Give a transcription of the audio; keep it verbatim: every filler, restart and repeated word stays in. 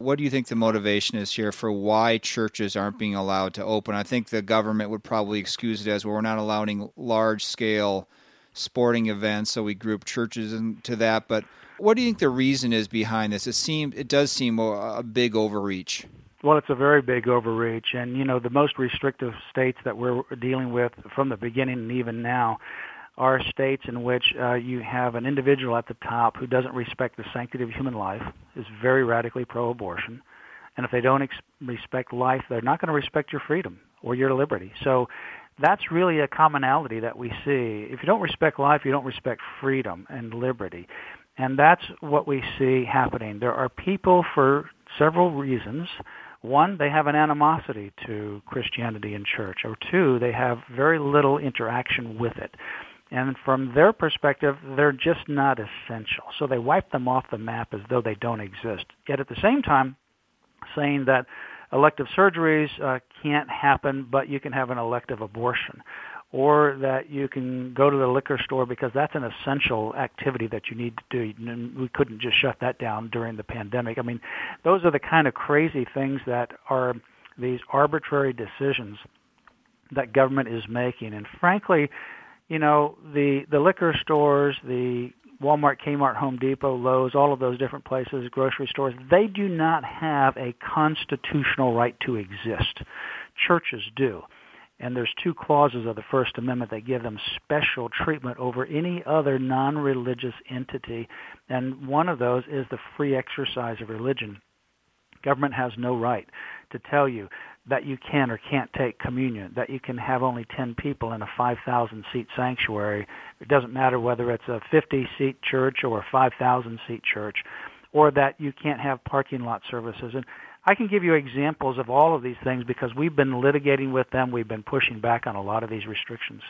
What do you think the motivation is here for why churches aren't being allowed to open? I think the government would probably excuse it as, well, we're not allowing large-scale sporting events, so we group churches into that. But what do you think the reason is behind this? It seemed, it does seem a big overreach. Well, it's a very big overreach, and, you know, the most restrictive states that we're dealing with from the beginning and even now are states in which uh, you have an individual at the top who doesn't respect the sanctity of human life, is very radically pro-abortion, and if they don't ex- respect life, they're not going to respect your freedom or your liberty. So that's really a commonality that we see. If you don't respect life, you don't respect freedom and liberty, and that's what we see happening. There are people for several reasons. One, they have an animosity to Christianity and church, or two, they have very little interaction with it. And from their perspective, they're just not essential. So they wipe them off the map as though they don't exist. Yet at the same time, saying that elective surgeries uh, can't happen, but you can have an elective abortion, or that you can go to the liquor store because that's an essential activity that you need to do. We couldn't just shut that down during the pandemic. I mean, those are the kind of crazy things that are these arbitrary decisions that government is making. And frankly, you know, the, the liquor stores, the Walmart, Kmart, Home Depot, Lowe's, all of those different places, grocery stores, they do not have a constitutional right to exist. Churches do. And there's two clauses of the First Amendment that give them special treatment over any other non-religious entity. And one of those is the free exercise of religion. Government has no right to tell you that you can or can't take communion, that you can have only ten people in a five thousand seat sanctuary. It doesn't matter whether it's a fifty seat church or a five thousand seat church, or that you can't have parking lot services. And I can give you examples of all of these things because we've been litigating with them. We've been pushing back on a lot of these restrictions.